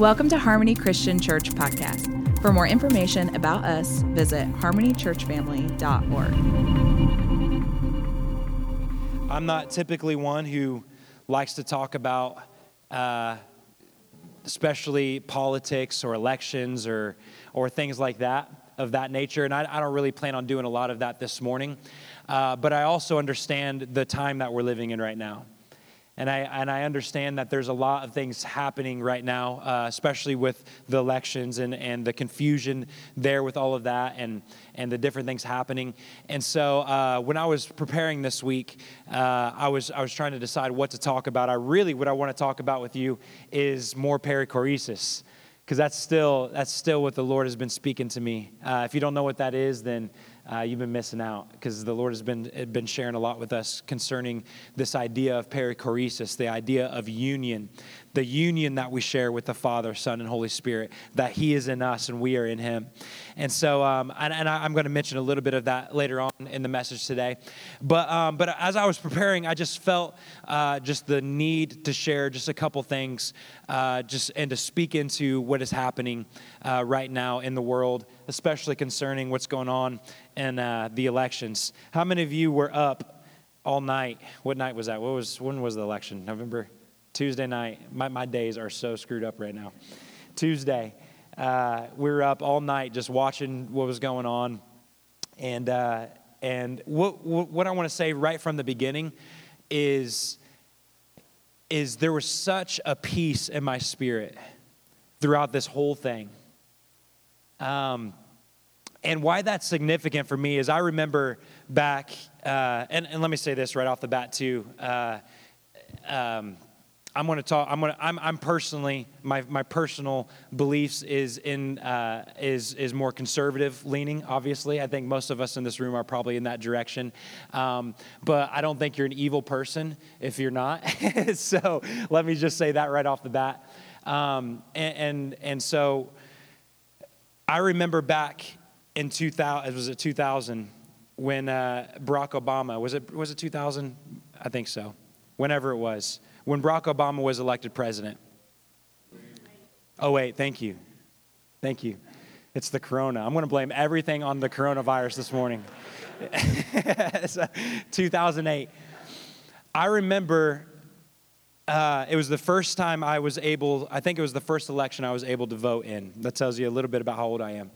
Welcome to Harmony Christian Church Podcast. For more information about us, visit HarmonyChurchFamily.org. I'm not typically one who likes to talk about especially politics or elections or things like that, of that nature, and I don't really plan on doing a lot of that this morning, but I also understand the time that we're living in right now, and I understand that there's a lot of things happening right now, especially with the elections and the confusion there with all of that and the different things happening. And so when I was preparing this week, I was trying to decide what to talk about. What I want to talk about with you is more perichoresis, because that's still what the Lord has been speaking to me. If you don't know what that is, then you've been missing out, because the Lord has been sharing a lot with us concerning this idea of perichoresis, the idea of union, the union that we share with the Father, Son, and Holy Spirit, that He is in us and we are in Him. And so, I'm going to mention a little bit of that later on in the message today. But as I was preparing, I just felt just the need to share just a couple things, and to speak into what is happening right now in the world, especially concerning what's going on in the elections. How many of you were up all night? What night was that? When was the election? November? Tuesday night. My days are so screwed up right now. Tuesday. We were up all night just watching what was going on. And what I want to say right from the beginning is there was such a peace in my spirit throughout this whole thing. And why that's significant for me is I remember back, and let me say this right off the bat too. I'm personally, my personal beliefs is more conservative leaning, obviously. I think most of us in this room are probably in that direction. But I don't think you're an evil person if you're not. So let me just say that right off the bat. And so I remember back in 2000, was it 2000 when Barack Obama, was it 2000? I think so. Whenever it was. When Barack Obama was elected president. Oh, wait, thank you. Thank you. It's the corona. I'm going to blame everything on the coronavirus this morning. 2008. I remember it was the first time I think it was the first election I was able to vote in. That tells you a little bit about how old I am.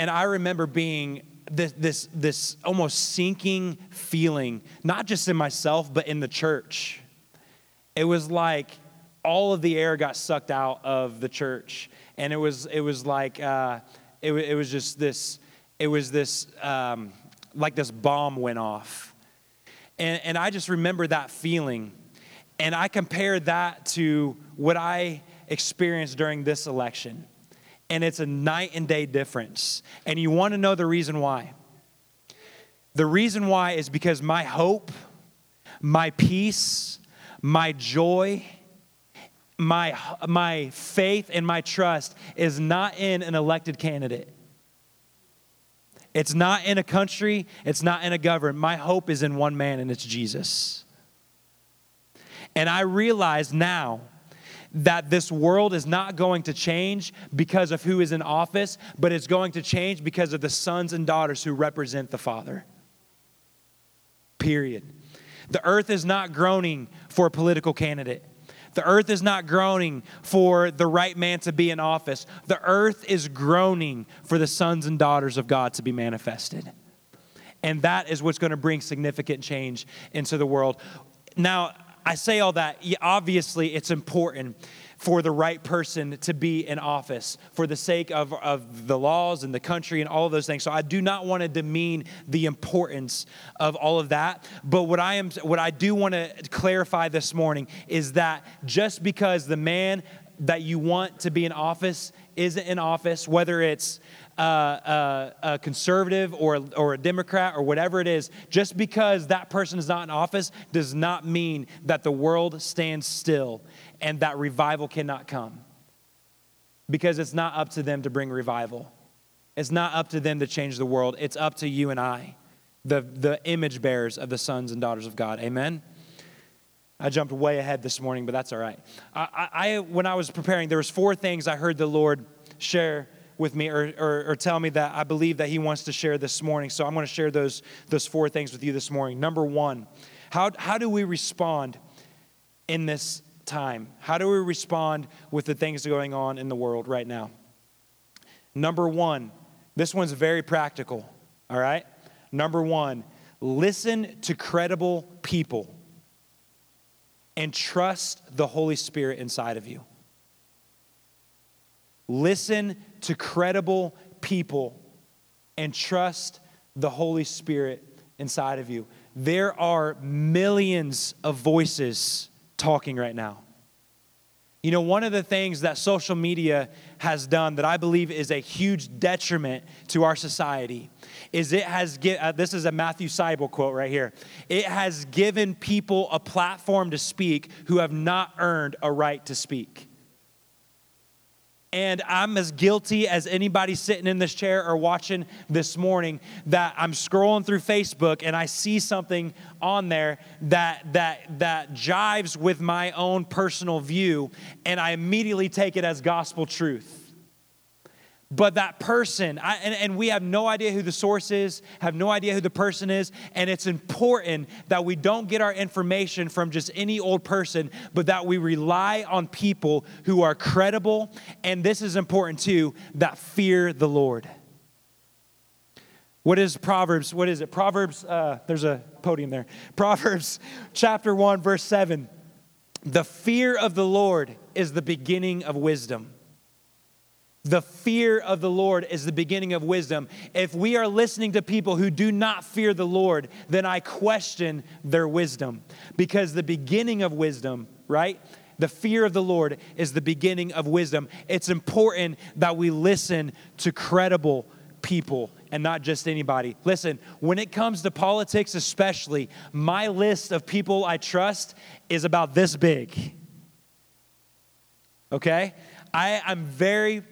And I remember being this almost sinking feeling, not just in myself, but in the church. It was like all of the air got sucked out of the church, and it was like like this bomb went off, and I just remember that feeling, and I compared that to what I experienced during this election, and it's a night and day difference, and you want to know the reason why. The reason why is because my hope, my peace, my joy, my faith and my trust is not in an elected candidate. It's not in a country. It's not in a government. My hope is in one man, and it's Jesus. And I realize now that this world is not going to change because of who is in office, but it's going to change because of the sons and daughters who represent the Father. Period. The earth is not groaning for a political candidate. The earth is not groaning for the right man to be in office. The earth is groaning for the sons and daughters of God to be manifested. And that is what's going to bring significant change into the world. Now, I say all that, obviously it's important for the right person to be in office for the sake of the laws and the country and all of those things. So I do not want to demean the importance of all of that. But what I do want to clarify this morning is that just because the man that you want to be in office isn't in office, whether it's a conservative or a Democrat or whatever it is, just because that person is not in office does not mean that the world stands still and that revival cannot come, because it's not up to them to bring revival. It's not up to them to change the world. It's up to you and I, the image bearers of the sons and daughters of God. Amen? I jumped way ahead this morning, but that's all right. When I was preparing, there was four things I heard the Lord share with me or tell me that I believe that He wants to share this morning. So I'm going to share those four things with you this morning. Number one, how do we respond in this time? How do we respond with the things going on in the world right now? Number one, this one's very practical, all right? Number one, listen to credible people and trust the Holy Spirit inside of you. Listen to credible people and trust the Holy Spirit inside of you. There are millions of voices talking right now. You know, one of the things that social media has done that I believe is a huge detriment to our society is it has this is a Matthew Seibel quote right here. It has given people a platform to speak who have not earned a right to speak. And I'm as guilty as anybody sitting in this chair or watching this morning that I'm scrolling through Facebook and I see something on there that jives with my own personal view, and I immediately take it as gospel truth. But that person, and we have no idea who the source is, have no idea who the person is, and it's important that we don't get our information from just any old person, but that we rely on people who are credible, and this is important too, that fear the Lord. What is Proverbs? What is it? Proverbs, there's a podium there. Proverbs chapter 1, verse 7. The fear of the Lord is the beginning of wisdom. The fear of the Lord is the beginning of wisdom. If we are listening to people who do not fear the Lord, then I question their wisdom, because the beginning of wisdom, right? The fear of the Lord is the beginning of wisdom. It's important that we listen to credible people and not just anybody. Listen, when it comes to politics especially, my list of people I trust is about this big. Okay? I'm very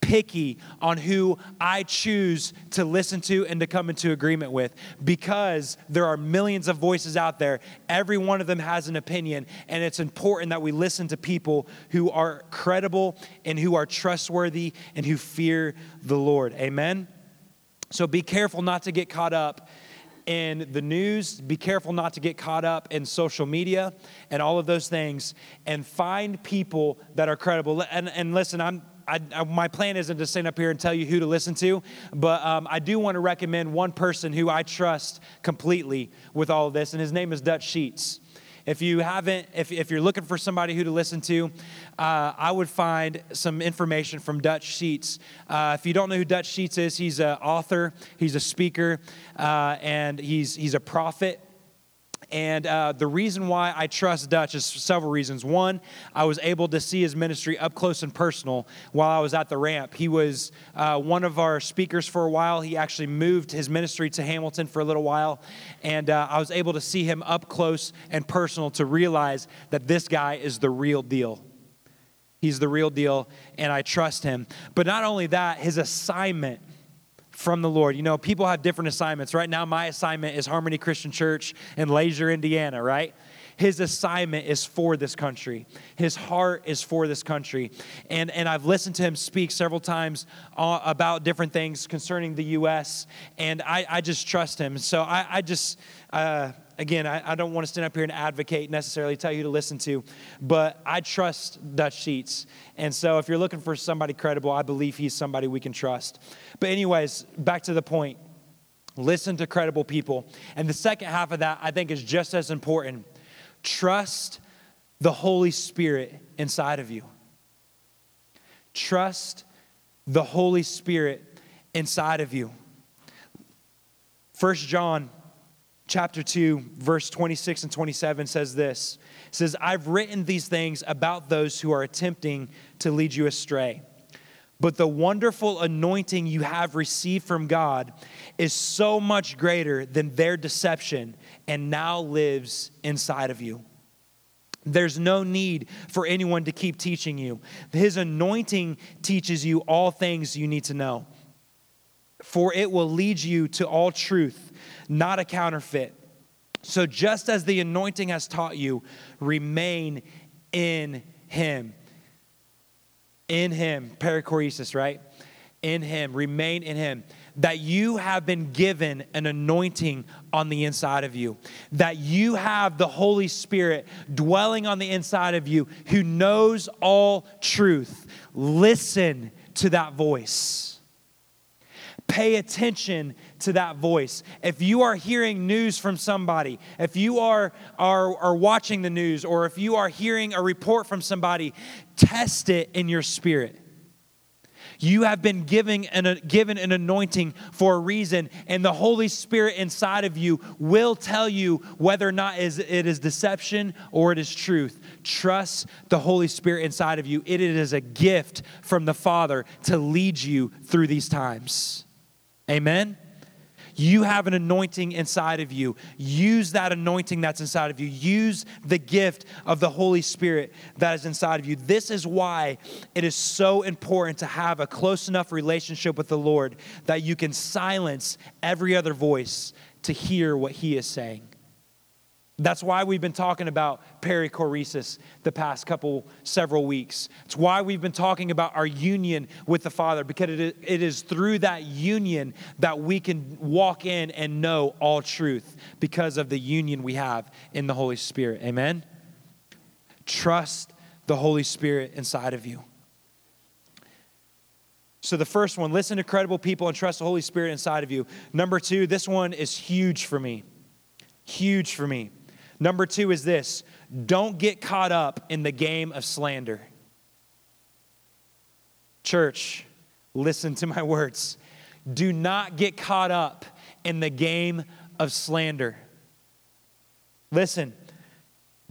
picky on who I choose to listen to and to come into agreement with, because there are millions of voices out there. Every one of them has an opinion, and it's important that we listen to people who are credible and who are trustworthy and who fear the Lord. Amen? So be careful not to get caught up in the news. Be careful not to get caught up in social media and all of those things, and find people that are credible. And listen, my plan isn't to stand up here and tell you who to listen to, but I do want to recommend one person who I trust completely with all of this, and his name is Dutch Sheets. If you haven't, if you're looking for somebody who to listen to, I would find some information from Dutch Sheets. If you don't know who Dutch Sheets is, he's an author, he's a speaker, and he's a prophet. And the reason why I trust Dutch is for several reasons. One, I was able to see his ministry up close and personal while I was at the ramp. He was one of our speakers for a while. He actually moved his ministry to Hamilton for a little while. And I was able to see him up close and personal to realize that this guy is the real deal. He's the real deal, and I trust him. But not only that, his assignment from the Lord. You know, people have different assignments. Right now, my assignment is Harmony Christian Church in Leisure, Indiana, right? His assignment is for this country. His heart is for this country. And I've listened to him speak several times about different things concerning the U.S., and I just trust him. So I just, again, I don't want to stand up here and advocate necessarily, tell you to listen to, but I trust Dutch Sheets. And so if you're looking for somebody credible, I believe he's somebody we can trust. But anyways, back to the point. Listen to credible people. And the second half of that, I think, is just as important. Trust the Holy Spirit inside of you. Trust the Holy Spirit inside of you. 1 John chapter 2, verse 26 and 27 says this. It says, I've written these things about those who are attempting to lead you astray. But the wonderful anointing you have received from God is so much greater than their deception, and now lives inside of you. There's no need for anyone to keep teaching you. His anointing teaches you all things you need to know. For it will lead you to all truth, not a counterfeit. So just as the anointing has taught you, remain in him. In him, perichoresis, right? In him, remain in him. That you have been given an anointing on the inside of you. That you have the Holy Spirit dwelling on the inside of you who knows all truth. Listen to that voice. Pay attention to that voice. If you are hearing news from somebody, if you are watching the news, or if you are hearing a report from somebody, test it in your spirit. You have been given an anointing for a reason, and the Holy Spirit inside of you will tell you whether or not it is deception or it is truth. Trust the Holy Spirit inside of you. It is a gift from the Father to lead you through these times. Amen? You have an anointing inside of you. Use that anointing that's inside of you. Use the gift of the Holy Spirit that is inside of you. This is why it is so important to have a close enough relationship with the Lord that you can silence every other voice to hear what He is saying. That's why we've been talking about perichoresis the past several weeks. It's why we've been talking about our union with the Father, because it is through that union that we can walk in and know all truth because of the union we have in the Holy Spirit. Amen? Trust the Holy Spirit inside of you. So the first one, listen to credible people and trust the Holy Spirit inside of you. Number two, this one is huge for me. Huge for me. Number two is this. Don't get caught up in the game of slander. Church, listen to my words. Do not get caught up in the game of slander. Listen,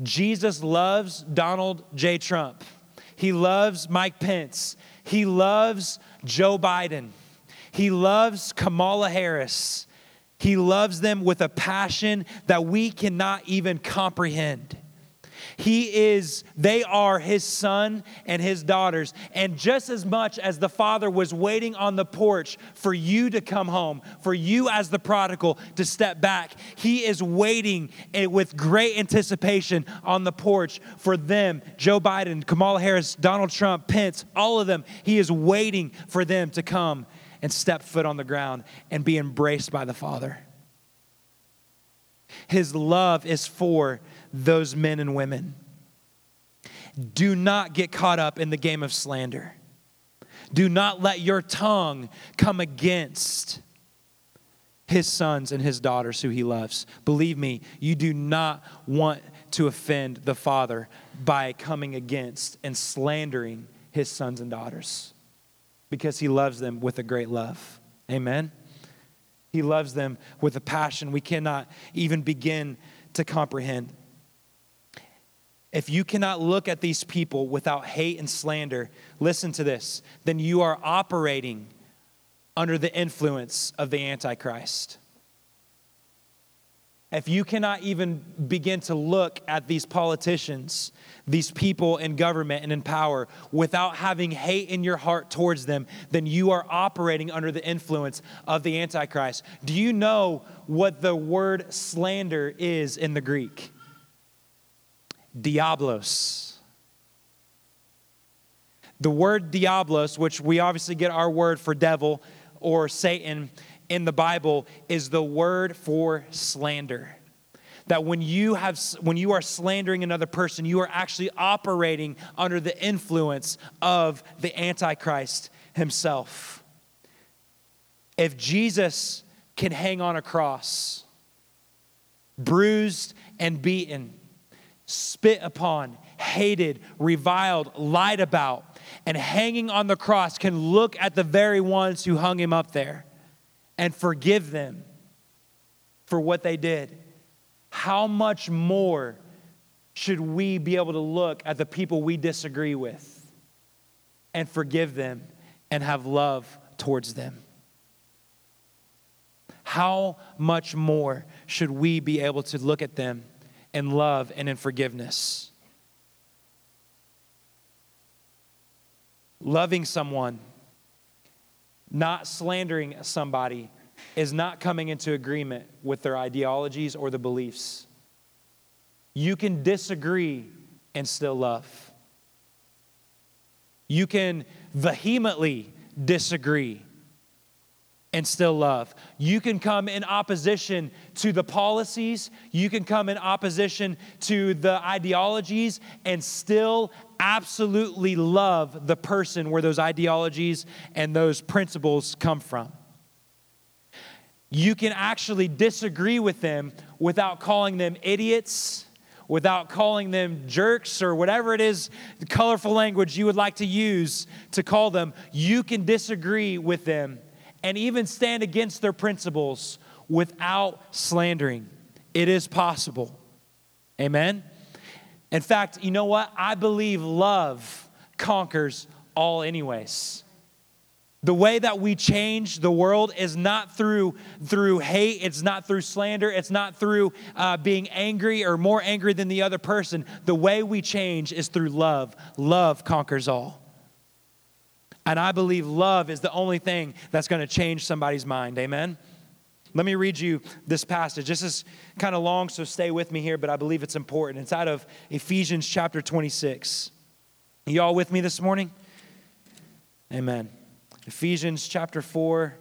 Jesus loves Donald J. Trump. He loves Mike Pence. He loves Joe Biden. He loves Kamala Harris. He loves them with a passion that we cannot even comprehend. They are his son and his daughters. And just as much as the Father was waiting on the porch for you to come home, for you as the prodigal to step back, He is waiting with great anticipation on the porch for them, Joe Biden, Kamala Harris, Donald Trump, Pence, all of them. He is waiting for them to come and step foot on the ground and be embraced by the Father. His love is for those men and women. Do not get caught up in the game of slander. Do not let your tongue come against His sons and His daughters who He loves. Believe me, you do not want to offend the Father by coming against and slandering His sons and daughters, because He loves them with a great love. Amen? He loves them with a passion we cannot even begin to comprehend. If you cannot look at these people without hate and slander, listen to this, then you are operating under the influence of the Antichrist. If you cannot even begin to look at these politicians, these people in government and in power, without having hate in your heart towards them, then you are operating under the influence of the Antichrist. Do you know what the word slander is in the Greek? Diabolos. The word diabolos, which we obviously get our word for devil or Satan, in the Bible is the word for slander. That when you are slandering another person, you are actually operating under the influence of the Antichrist himself. If Jesus can hang on a cross, bruised and beaten, spit upon, hated, reviled, lied about, and hanging on the cross can look at the very ones who hung Him up there and forgive them for what they did, how much more should we be able to look at the people we disagree with and forgive them and have love towards them? How much more should we be able to look at them in love and in forgiveness? Loving someone, not slandering somebody, is not coming into agreement with their ideologies or the beliefs. You can disagree and still love. You can vehemently disagree and still love. You can come in opposition to the policies. You can come in opposition to the ideologies and still absolutely love the person where those ideologies and those principles come from. You can actually disagree with them without calling them idiots, without calling them jerks or whatever it is, the colorful language you would like to use to call them. You can disagree with them and even stand against their principles without slandering. It is possible. Amen? In fact, you know what? I believe love conquers all anyways. The way that we change the world is not through hate. It's not through slander. It's not through being angry or more angry than the other person. The way we change is through love. Love conquers all. And I believe love is the only thing that's going to change somebody's mind. Amen? Let me read you this passage. This is kind of long, so stay with me here, but I believe it's important. It's out of Ephesians chapter 26. Are you all with me this morning? Amen. Ephesians chapter 4,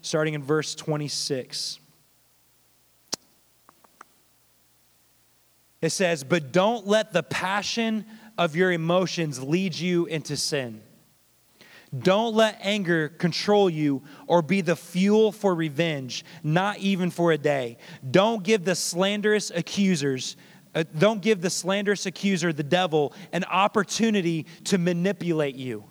starting in verse 26. It says, "But don't let the passion of your emotions lead you into sin. Don't let anger control you or be the fuel for revenge, not even for a day. Don't give the slanderous accuser, the devil, an opportunity to manipulate you."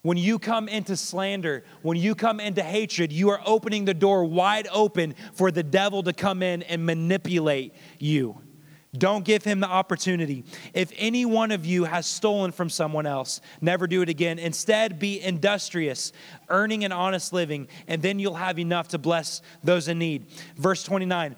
When you come into slander, when you come into hatred, you are opening the door wide open for the devil to come in and manipulate you. Don't give him the opportunity. "If any one of you has stolen from someone else, never do it again. Instead, be industrious, earning an honest living, and then you'll have enough to bless those in need." Verse 29,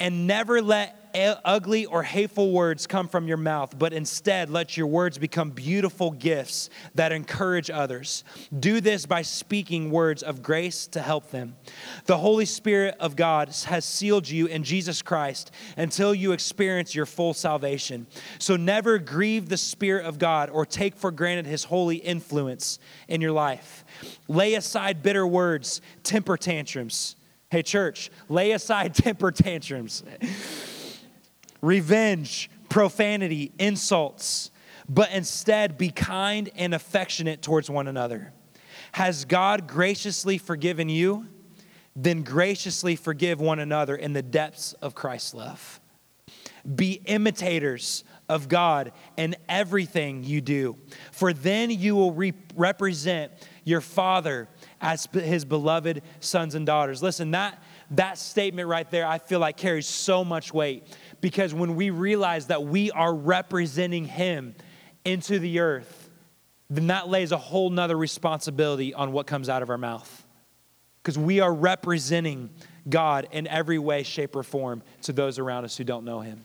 "And never let ugly or hateful words come from your mouth, but instead let your words become beautiful gifts that encourage others. Do this by speaking words of grace to help them. The Holy Spirit of God has sealed you in Jesus Christ until you experience your full salvation. So never grieve the Spirit of God or take for granted His holy influence in your life. Lay aside bitter words, temper tantrums." Hey, church, lay aside temper tantrums. "Revenge, profanity, insults, but instead be kind and affectionate towards one another. Has God graciously forgiven you? Then graciously forgive one another in the depths of Christ's love. Be imitators of God in everything you do, for then you will represent your Father as His beloved sons and daughters." Listen, that statement right there, I feel like carries so much weight, because when we realize that we are representing Him into the earth, then that lays a whole nother responsibility on what comes out of our mouth, because we are representing God in every way, shape, or form to those around us who don't know Him.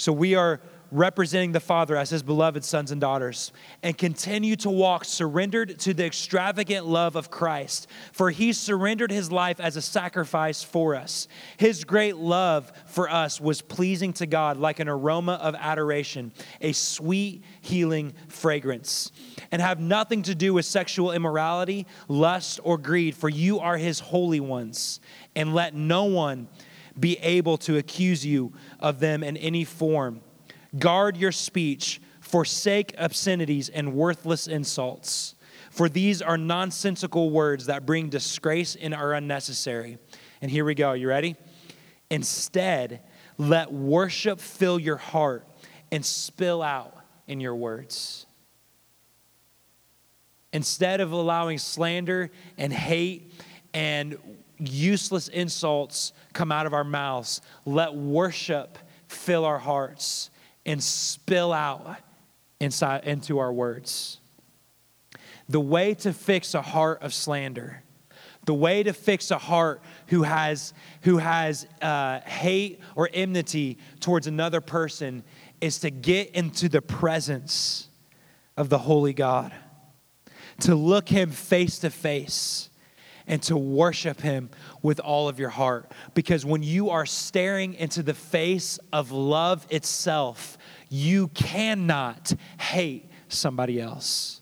So we are representing the Father as His beloved sons and daughters, and continue to walk surrendered to the extravagant love of Christ, for He surrendered His life as a sacrifice for us. His great love for us was pleasing to God like an aroma of adoration, a sweet healing fragrance. And have nothing to do with sexual immorality, lust, or greed, for you are His holy ones, and let no one be able to accuse you of them in any form. Guard your speech, forsake obscenities and worthless insults, for these are nonsensical words that bring disgrace and are unnecessary. And here we go, you ready? Instead, let worship fill your heart and spill out in your words. Instead of allowing slander and hate and useless insults come out of our mouths, let worship fill our hearts and spill out inside into our words. The way to fix a heart of slander, the way to fix a heart who has hate or enmity towards another person, is to get into the presence of the holy God, to look him face to face and to worship him with all of your heart. Because when you are staring into the face of love itself, you cannot hate somebody else.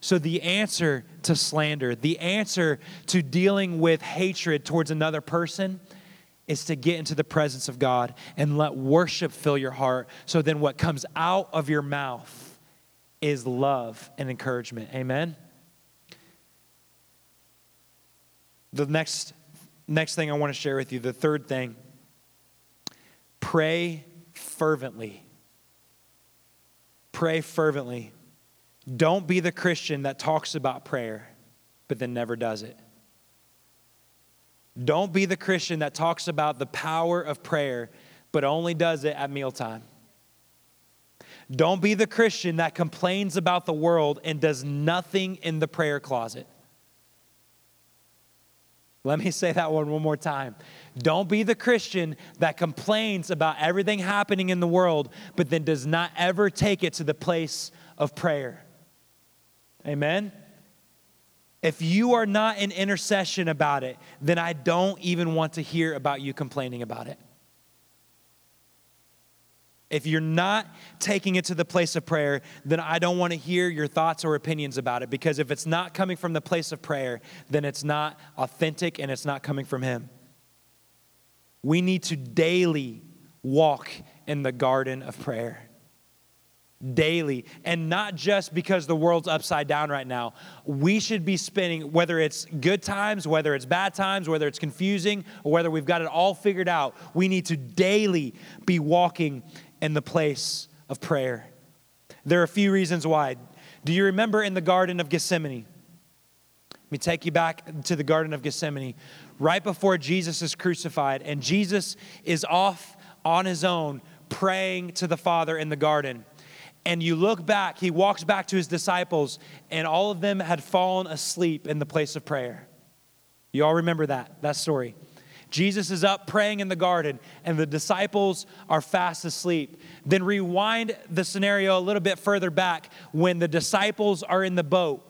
So the answer to slander, the answer to dealing with hatred towards another person is to get into the presence of God and let worship fill your heart. So then what comes out of your mouth is love and encouragement. Amen? The next thing I want to share with you, the third thing, pray fervently. Pray fervently. Don't be the Christian that talks about prayer, but then never does it. Don't be the Christian that talks about the power of prayer, but only does it at mealtime. Don't be the Christian that complains about the world and does nothing in the prayer closet. Let me say that one more time. Don't be the Christian that complains about everything happening in the world, but then does not ever take it to the place of prayer. Amen? If you are not in intercession about it, then I don't even want to hear about you complaining about it. If you're not taking it to the place of prayer, then I don't want to hear your thoughts or opinions about it, because if it's not coming from the place of prayer, then it's not authentic and it's not coming from him. We need to daily walk in the garden of prayer. Daily, and not just because the world's upside down right now. We should be spending, whether it's good times, whether it's bad times, whether it's confusing, or whether we've got it all figured out, we need to daily be walking in the place of prayer. There are a few reasons why. Do you remember in the Garden of Gethsemane? Let me take you back to the Garden of Gethsemane, right before Jesus is crucified, and Jesus is off on his own praying to the Father in the garden. And you look back, he walks back to his disciples, and all of them had fallen asleep in the place of prayer. You all remember that story. Jesus is up praying in the garden, and the disciples are fast asleep. Then rewind the scenario a little bit further back when the disciples are in the boat,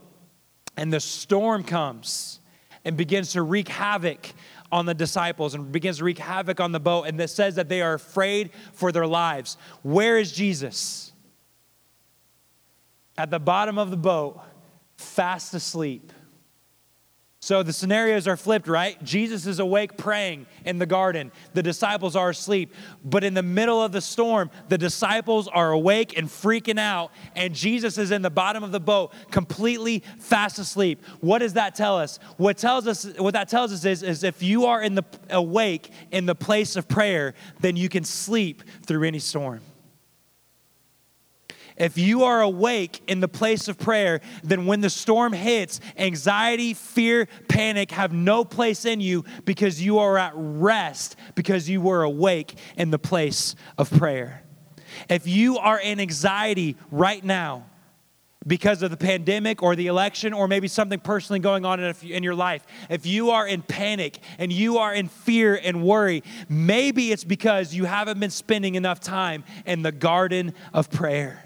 and the storm comes and begins to wreak havoc on the disciples and begins to wreak havoc on the boat, and it says that they are afraid for their lives. Where is Jesus? At the bottom of the boat, fast asleep. So the scenarios are flipped, right? Jesus is awake praying in the garden. The disciples are asleep. But in the middle of the storm, the disciples are awake and freaking out, and Jesus is in the bottom of the boat, completely fast asleep. What does that tell us? What that tells us is if you are awake in the place of prayer, then you can sleep through any storm. If you are awake in the place of prayer, then when the storm hits, anxiety, fear, panic have no place in you, because you are at rest because you were awake in the place of prayer. If you are in anxiety right now because of the pandemic or the election or maybe something personally going on in your life, if you are in panic and you are in fear and worry, maybe it's because you haven't been spending enough time in the garden of prayer.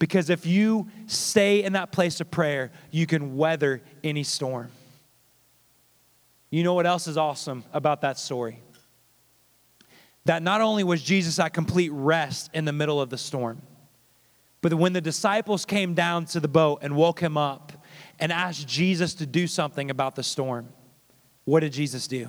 Because if you stay in that place of prayer, you can weather any storm. You know what else is awesome about that story? That not only was Jesus at complete rest in the middle of the storm, but when the disciples came down to the boat and woke him up and asked Jesus to do something about the storm, what did Jesus do?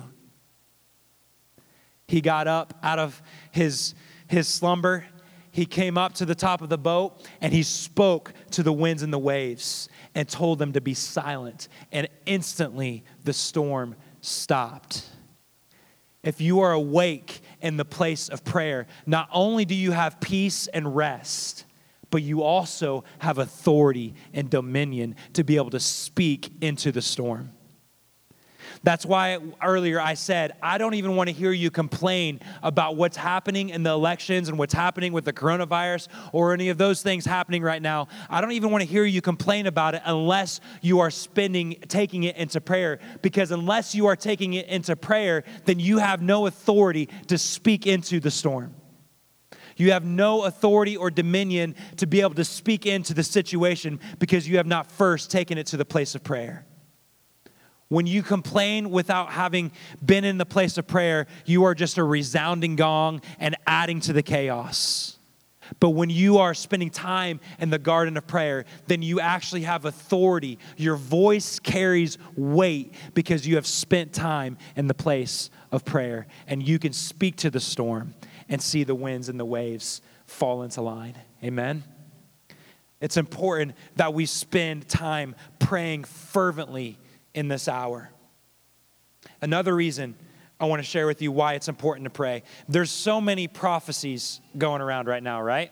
He got up out of his slumber. He came up to the top of the boat and he spoke to the winds and the waves and told them to be silent. And instantly the storm stopped. If you are awake in the place of prayer, not only do you have peace and rest, but you also have authority and dominion to be able to speak into the storm. That's why earlier I said, I don't even want to hear you complain about what's happening in the elections and what's happening with the coronavirus or any of those things happening right now. I don't even want to hear you complain about it unless you are taking it into prayer. Because unless you are taking it into prayer, then you have no authority to speak into the storm. You have no authority or dominion to be able to speak into the situation because you have not first taken it to the place of prayer. When you complain without having been in the place of prayer, you are just a resounding gong and adding to the chaos. But when you are spending time in the garden of prayer, then you actually have authority. Your voice carries weight because you have spent time in the place of prayer. And you can speak to the storm and see the winds and the waves fall into line. Amen? It's important that we spend time praying fervently in this hour. Another reason I want to share with you why it's important to pray. There's so many prophecies going around right now, right?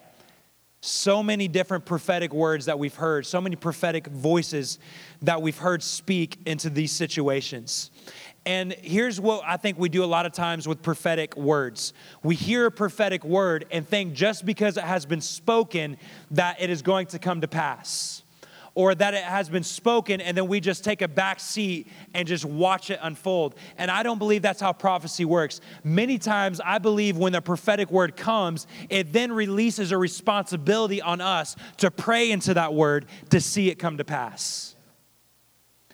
So many different prophetic words that we've heard, so many prophetic voices that we've heard speak into these situations. And here's what I think we do a lot of times with prophetic words. We hear a prophetic word and think just because it has been spoken that it is going to come to pass, or that it has been spoken, and then we just take a back seat and just watch it unfold. And I don't believe that's how prophecy works. Many times I believe when the prophetic word comes, it then releases a responsibility on us to pray into that word to see it come to pass.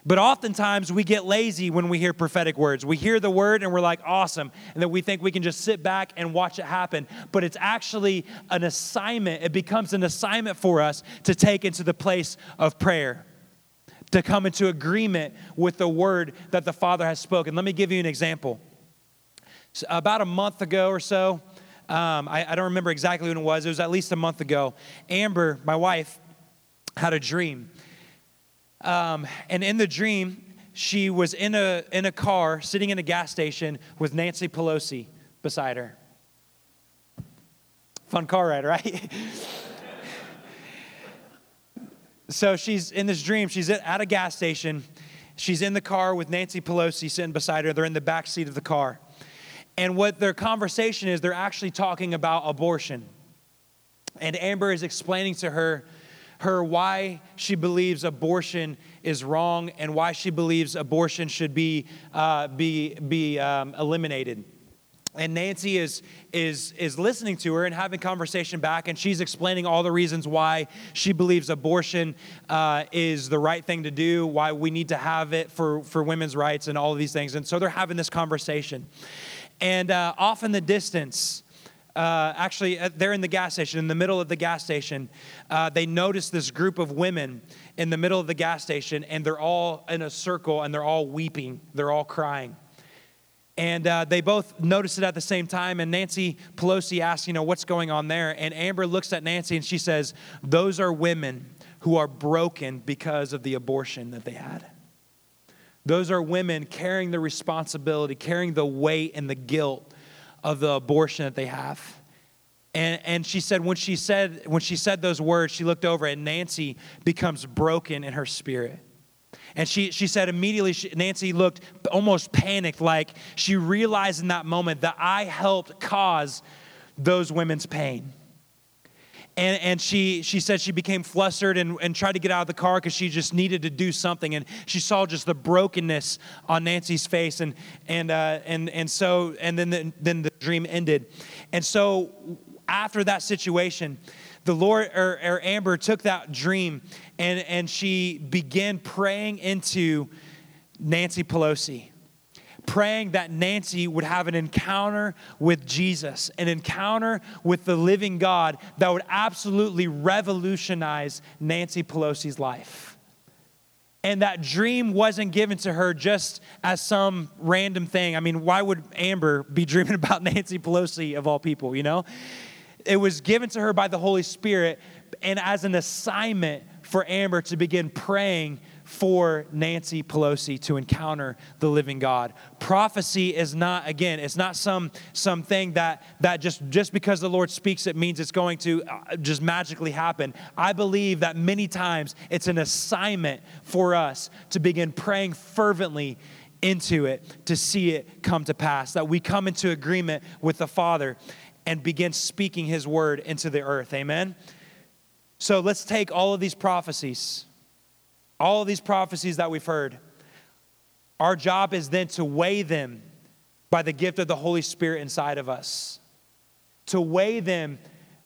But oftentimes we get lazy when we hear prophetic words. We hear the word and we're like, awesome. And then we think we can just sit back and watch it happen. But it's actually an assignment. It becomes an assignment for us to take into the place of prayer, to come into agreement with the word that the Father has spoken. Let me give you an example. So about a month ago or so, I don't remember exactly when it was at least a month ago, Amber, my wife, had a dream. And in the dream, she was in a car sitting in a gas station with Nancy Pelosi beside her. Fun car ride, right? So she's in this dream. She's at a gas station. She's in the car with Nancy Pelosi sitting beside her. They're in the back seat of the car. And what their conversation is, they're actually talking about abortion. And Amber is explaining to her why she believes abortion is wrong and why she believes abortion should be eliminated. And Nancy is listening to her and having conversation back, and she's explaining all the reasons why she believes abortion is the right thing to do, why we need to have it for women's rights and all of these things. And so they're having this conversation. And off in the distance, they're in the gas station, in the middle of the gas station. They notice this group of women in the middle of the gas station, and they're all in a circle, and they're all weeping. They're all crying. And they both notice it at the same time, and Nancy Pelosi asks, what's going on there? And Amber looks at Nancy, and she says, those are women who are broken because of the abortion that they had. Those are women carrying the responsibility, carrying the weight and the guilt of the abortion that they have. And she said, when she said those words, she looked over and Nancy becomes broken in her spirit. And she said immediately, Nancy looked almost panicked, like she realized in that moment that I helped cause those women's pain. And she said she became flustered and tried to get out of the car because she just needed to do something. And she saw just the brokenness on Nancy's face. And then the dream ended. And so after that situation, the Lord or Amber took that dream and she began praying into Nancy Pelosi, praying that Nancy would have an encounter with Jesus, an encounter with the living God that would absolutely revolutionize Nancy Pelosi's life. And that dream wasn't given to her just as some random thing. I mean, why would Amber be dreaming about Nancy Pelosi of all people, It was given to her by the Holy Spirit and as an assignment for Amber to begin praying for Nancy Pelosi to encounter the living God. Prophecy is not, again, it's not something that just because the Lord speaks, it means it's going to just magically happen. I believe that many times it's an assignment for us to begin praying fervently into it, to see it come to pass, that we come into agreement with the Father and begin speaking His word into the earth. Amen? So let's take all of these prophecies that we've heard. Our job is then to weigh them by the gift of the Holy Spirit inside of us, to weigh them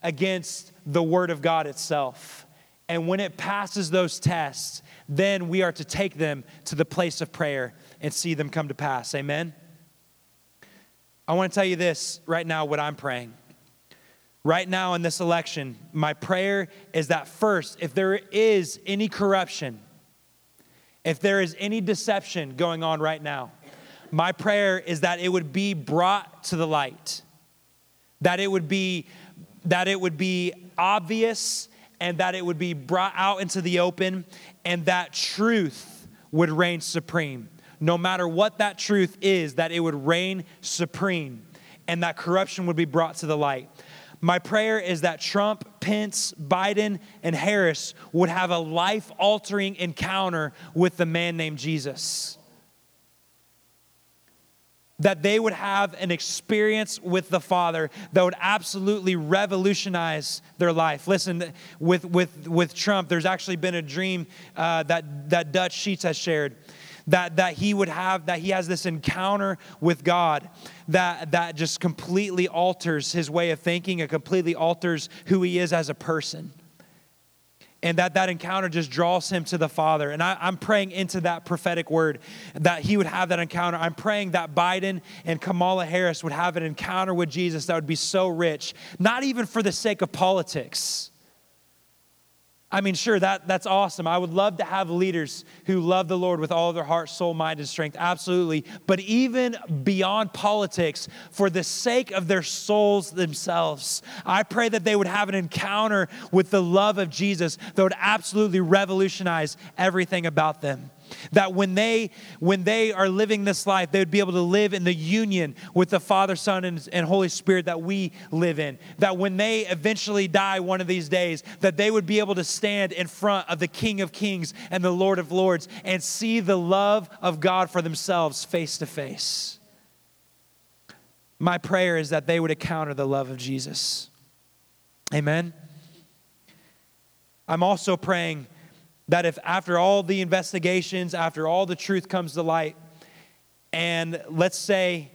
against the Word of God itself. And when it passes those tests, then we are to take them to the place of prayer and see them come to pass. Amen? I want to tell you this right now, what I'm praying. Right now in this election, my prayer is that first, if there is any corruption, if there is any deception going on right now, my prayer is that it would be brought to the light, that it would be obvious, and that it would be brought out into the open, and that truth would reign supreme. No matter what that truth is, that it would reign supreme, and that corruption would be brought to the light. My prayer is that Trump, Pence, Biden, and Harris would have a life-altering encounter with the man named Jesus. That they would have an experience with the Father that would absolutely revolutionize their life. Listen, with Trump, there's actually been a dream that Dutch Sheets has shared, that he has this encounter with God that just completely alters his way of thinking. It completely alters who he is as a person. And that encounter just draws him to the Father. And I'm praying into that prophetic word that he would have that encounter. I'm praying that Biden and Kamala Harris would have an encounter with Jesus that would be so rich, not even for the sake of politics. I mean, sure, that's awesome. I would love to have leaders who love the Lord with all of their heart, soul, mind, and strength. Absolutely. But even beyond politics, for the sake of their souls themselves, I pray that they would have an encounter with the love of Jesus that would absolutely revolutionize everything about them. That when they are living this life, they would be able to live in the union with the Father, Son, and Holy Spirit that we live in. That when they eventually die one of these days, that they would be able to stand in front of the King of Kings and the Lord of Lords and see the love of God for themselves face to face. My prayer is that they would encounter the love of Jesus. Amen. I'm also praying that if after all the investigations, after all the truth comes to light, and let's say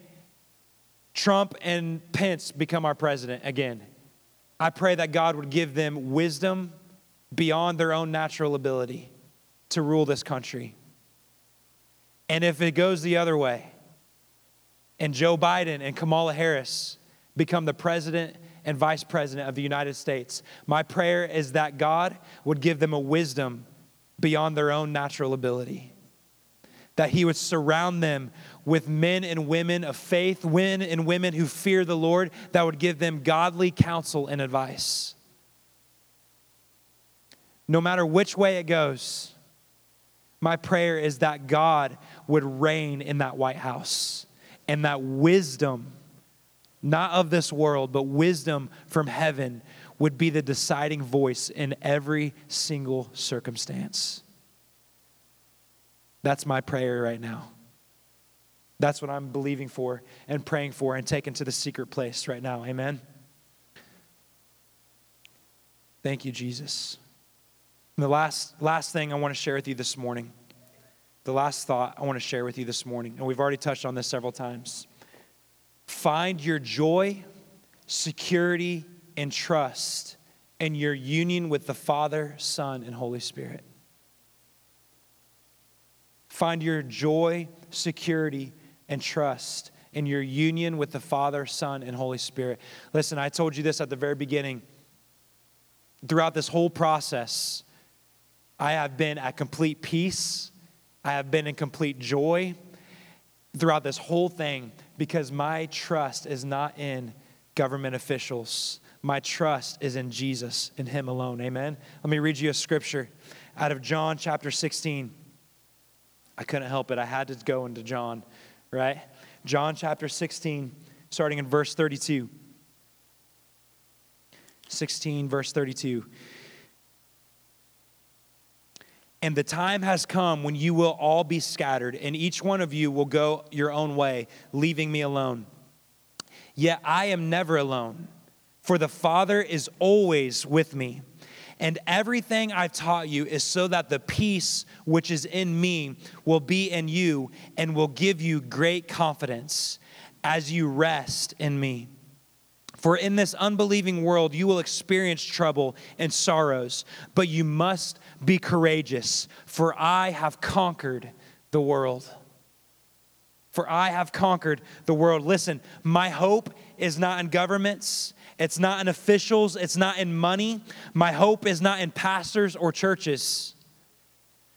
Trump and Pence become our president again, I pray that God would give them wisdom beyond their own natural ability to rule this country. And if it goes the other way, and Joe Biden and Kamala Harris become the president and vice president of the United States, my prayer is that God would give them a wisdom beyond their own natural ability, that he would surround them with men and women of faith, men and women who fear the Lord, that would give them godly counsel and advice. No matter which way it goes, my prayer is that God would reign in that White House, and that wisdom, not of this world, but wisdom from heaven, would be the deciding voice in every single circumstance. That's my prayer right now. That's what I'm believing for and praying for and taking to the secret place right now. Amen. Thank you, Jesus. And the last thing I want to share with you this morning, the last thought I want to share with you this morning, and we've already touched on this several times. Find your joy, security, and trust in your union with the Father, Son, and Holy Spirit. Find your joy, security, and trust in your union with the Father, Son, and Holy Spirit. Listen, I told you this at the very beginning. Throughout this whole process, I have been at complete peace. I have been in complete joy throughout this whole thing, because my trust is not in government officials. My trust is in Jesus and him alone. Amen. Let me read you a scripture out of John chapter 16. I couldn't help it. I had to go into John, right? John chapter 16, starting in verse 32. 16, verse 32. And the time has come when you will all be scattered, and each one of you will go your own way, leaving me alone. Yet I am never alone, for the Father is always with me. And everything I've taught you is so that the peace which is in me will be in you and will give you great confidence as you rest in me. For in this unbelieving world, you will experience trouble and sorrows, but you must be courageous, for I have conquered the world. For I have conquered the world. Listen, my hope is not in governments. It's not in officials. It's not in money. My hope is not in pastors or churches.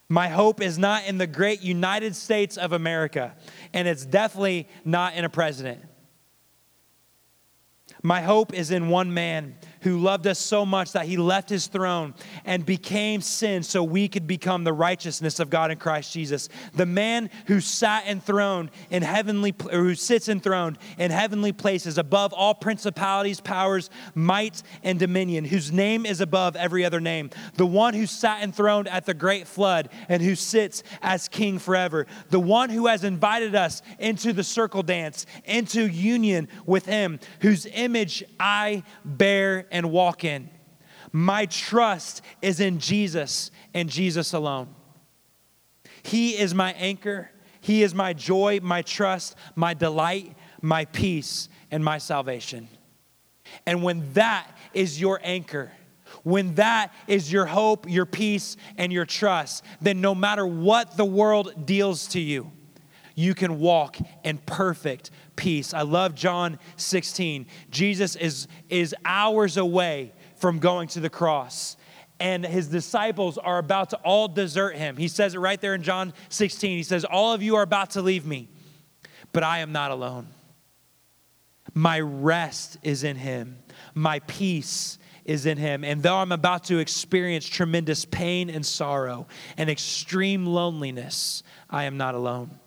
My hope is not in the great United States of America. And it's definitely not in a president. My hope is in one man who loved us so much that he left his throne and became sin so we could become the righteousness of God in Christ Jesus. The man who sits enthroned in heavenly places above all principalities, powers, might, and dominion, whose name is above every other name. The one who sat enthroned at the great flood and who sits as king forever. The one who has invited us into the circle dance, into union with him, whose image I bear and walk in. My trust is in Jesus and Jesus alone. He is my anchor. He is my joy, my trust, my delight, my peace, and my salvation. And when that is your anchor, when that is your hope, your peace, and your trust, then no matter what the world deals to you, you can walk in perfect peace. I love John 16. Jesus is hours away from going to the cross, and his disciples are about to all desert him. He says it right there in John 16. He says, all of you are about to leave me, but I am not alone. My rest is in him. My peace is in him. And though I'm about to experience tremendous pain and sorrow and extreme loneliness, I am not alone,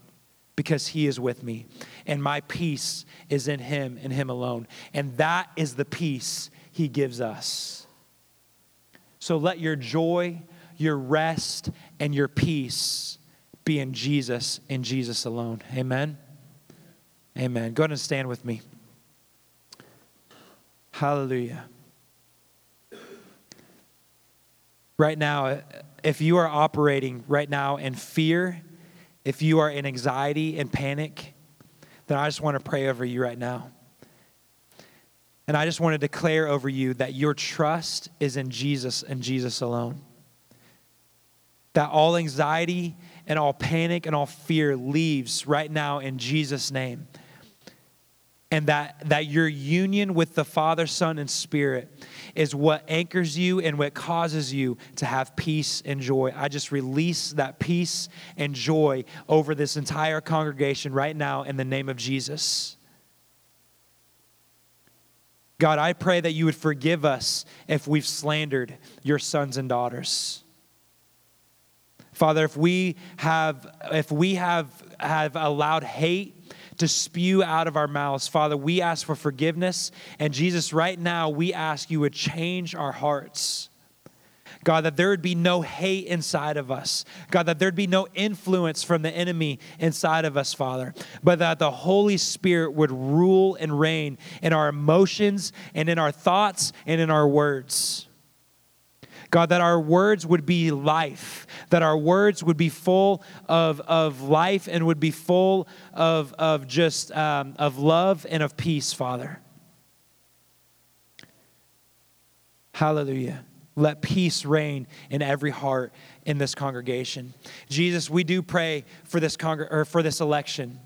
because he is with me, and my peace is in him and him alone. And that is the peace he gives us. So let your joy, your rest, and your peace be in Jesus and Jesus alone. Amen? Amen. Go ahead and stand with me. Hallelujah. Right now, if you are operating right now in fear, if you are in anxiety and panic, then I just want to pray over you right now. And I just want to declare over you that your trust is in Jesus and Jesus alone. That all anxiety and all panic and all fear leaves right now in Jesus' name. And that your union with the Father, Son, and Spirit is what anchors you and what causes you to have peace and joy. I just release that peace and joy over this entire congregation right now in the name of Jesus. God, I pray that you would forgive us if we've slandered your sons and daughters. Father, if we have allowed hate to spew out of our mouths, Father, we ask for forgiveness. And Jesus, right now, we ask you would change our hearts. God, that there would be no hate inside of us. God, that there'd be no influence from the enemy inside of us, Father, but that the Holy Spirit would rule and reign in our emotions and in our thoughts and in our words. God, that our words would be life, that our words would be full of life and would be full of love and of peace, Father. Hallelujah. Let peace reign in every heart in this congregation. Jesus, we do pray for this election.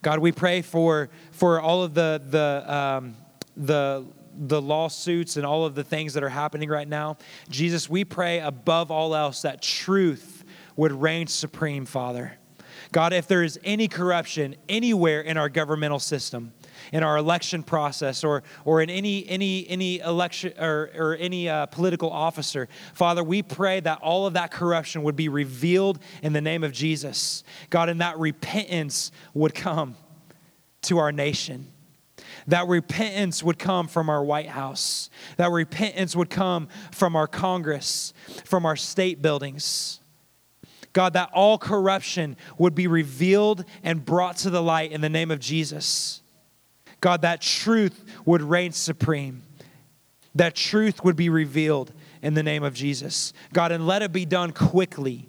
God, we pray for all of the lawsuits and all of the things that are happening right now. Jesus, we pray above all else that truth would reign supreme, Father. God, if there is any corruption anywhere in our governmental system, in our election process, or in any election or any political officer, Father, we pray that all of that corruption would be revealed in the name of Jesus. God, and that repentance would come to our nation. That repentance would come from our White House. That repentance would come from our Congress, from our state buildings. God, that all corruption would be revealed and brought to the light in the name of Jesus. God, that truth would reign supreme. That truth would be revealed in the name of Jesus. God, and let it be done quickly.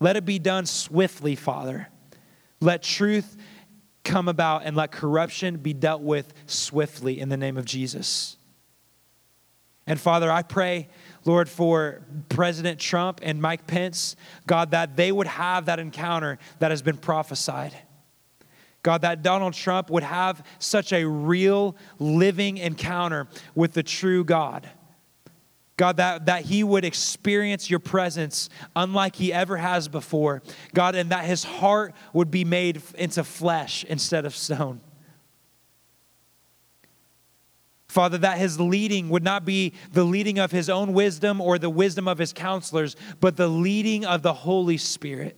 Let it be done swiftly, Father. Let truth come about, and let corruption be dealt with swiftly in the name of Jesus. And Father, I pray, Lord, for President Trump and Mike Pence, God, that they would have that encounter that has been prophesied. God, that Donald Trump would have such a real, living encounter with the true God. God, that he would experience your presence unlike he ever has before. God, and that his heart would be made into flesh instead of stone. Father, that his leading would not be the leading of his own wisdom or the wisdom of his counselors, but the leading of the Holy Spirit.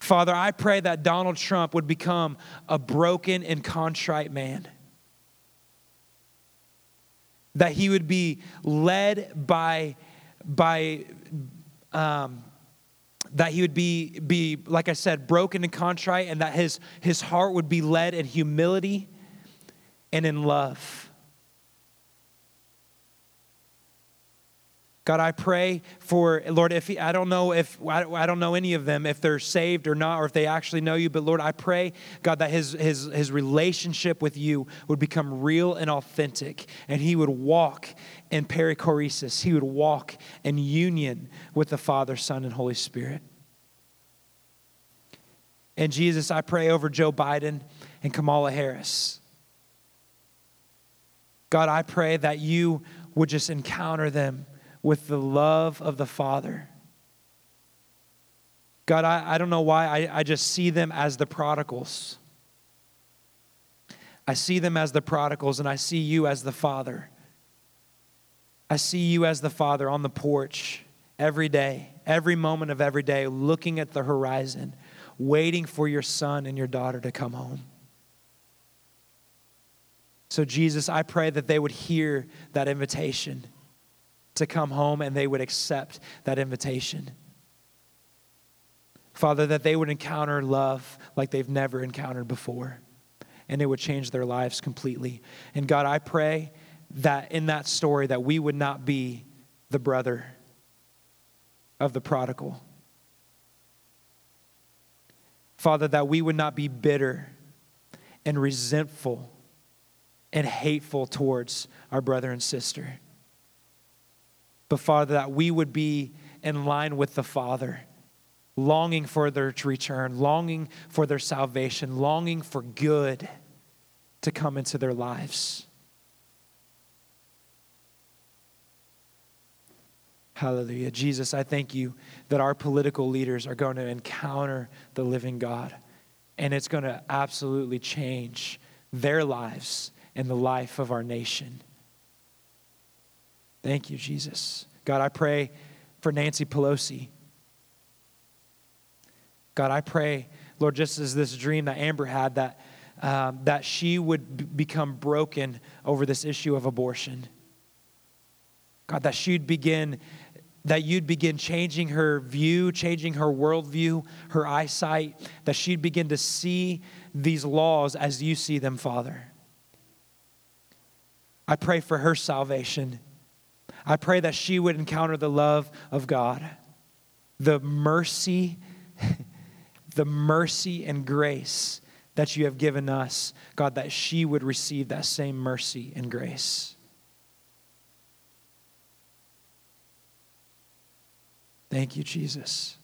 Father, I pray that Donald Trump would become a broken and contrite man. That he would be led that he would be, like I said, broken and contrite, and that his heart would be led in humility and in love. God, I pray for, Lord, I don't know any of them, if they're saved or not, or if they actually know you, but Lord, I pray, God, that his relationship with you would become real and authentic, and he would walk in perichoresis. He would walk in union with the Father, Son, and Holy Spirit. And Jesus, I pray over Joe Biden and Kamala Harris. God, I pray that you would just encounter them with the love of the Father. God, I don't know why, I just see them as the prodigals. I see them as the prodigals, and I see you as the Father. I see you as the Father on the porch every day, every moment of every day, looking at the horizon, waiting for your son and your daughter to come home. So Jesus, I pray that they would hear that invitation to come home, and they would accept that invitation. Father, that they would encounter love like they've never encountered before, and it would change their lives completely. And God, I pray that in that story that we would not be the brother of the prodigal. Father, that we would not be bitter and resentful and hateful towards our brother and sister. But Father, that we would be in line with the Father, longing for their return, longing for their salvation, longing for good to come into their lives. Hallelujah. Jesus, I thank you that our political leaders are going to encounter the living God, and it's going to absolutely change their lives and the life of our nation. Thank you, Jesus. God, I pray for Nancy Pelosi. God, I pray, Lord, just as this dream that Amber had, that she would become broken over this issue of abortion. God, that you'd begin changing her view, changing her worldview, her eyesight, that she'd begin to see these laws as you see them, Father. I pray for her salvation. I pray that she would encounter the love of God, the mercy and grace that you have given us, God, that she would receive that same mercy and grace. Thank you, Jesus.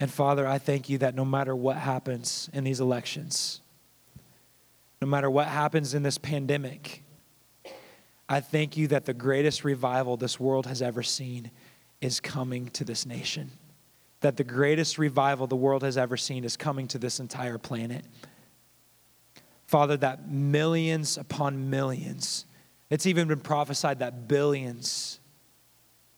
And Father, I thank you that no matter what happens in these elections, no matter what happens in this pandemic, I thank you that the greatest revival this world has ever seen is coming to this nation. That the greatest revival the world has ever seen is coming to this entire planet. Father, that millions upon millions, it's even been prophesied that billions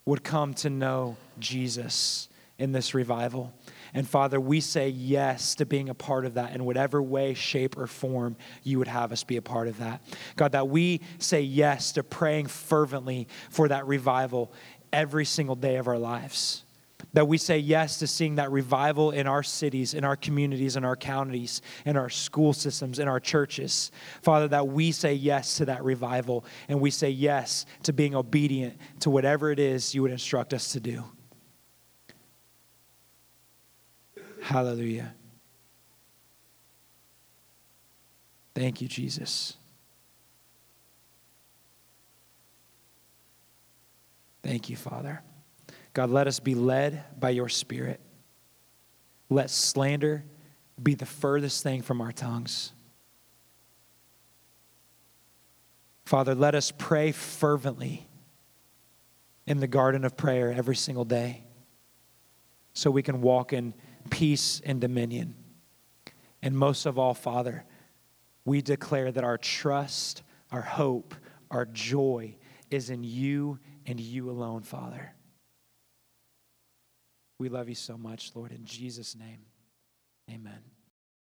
would come to know Jesus in this revival. And Father, we say yes to being a part of that in whatever way, shape, or form you would have us be a part of that. God, that we say yes to praying fervently for that revival every single day of our lives. that we say yes to seeing that revival in our cities, in our communities, in our counties, in our school systems, in our churches. Father, that we say yes to that revival, and we say yes to being obedient to whatever it is you would instruct us to do. Hallelujah. Thank you, Jesus. Thank you, Father. God, let us be led by your Spirit. Let slander be the furthest thing from our tongues. Father, let us pray fervently in the garden of prayer every single day so we can walk in peace and dominion. And most of all, Father, we declare that our trust, our hope, our joy is in you and you alone, Father. We love you so much, Lord. In Jesus' name, amen.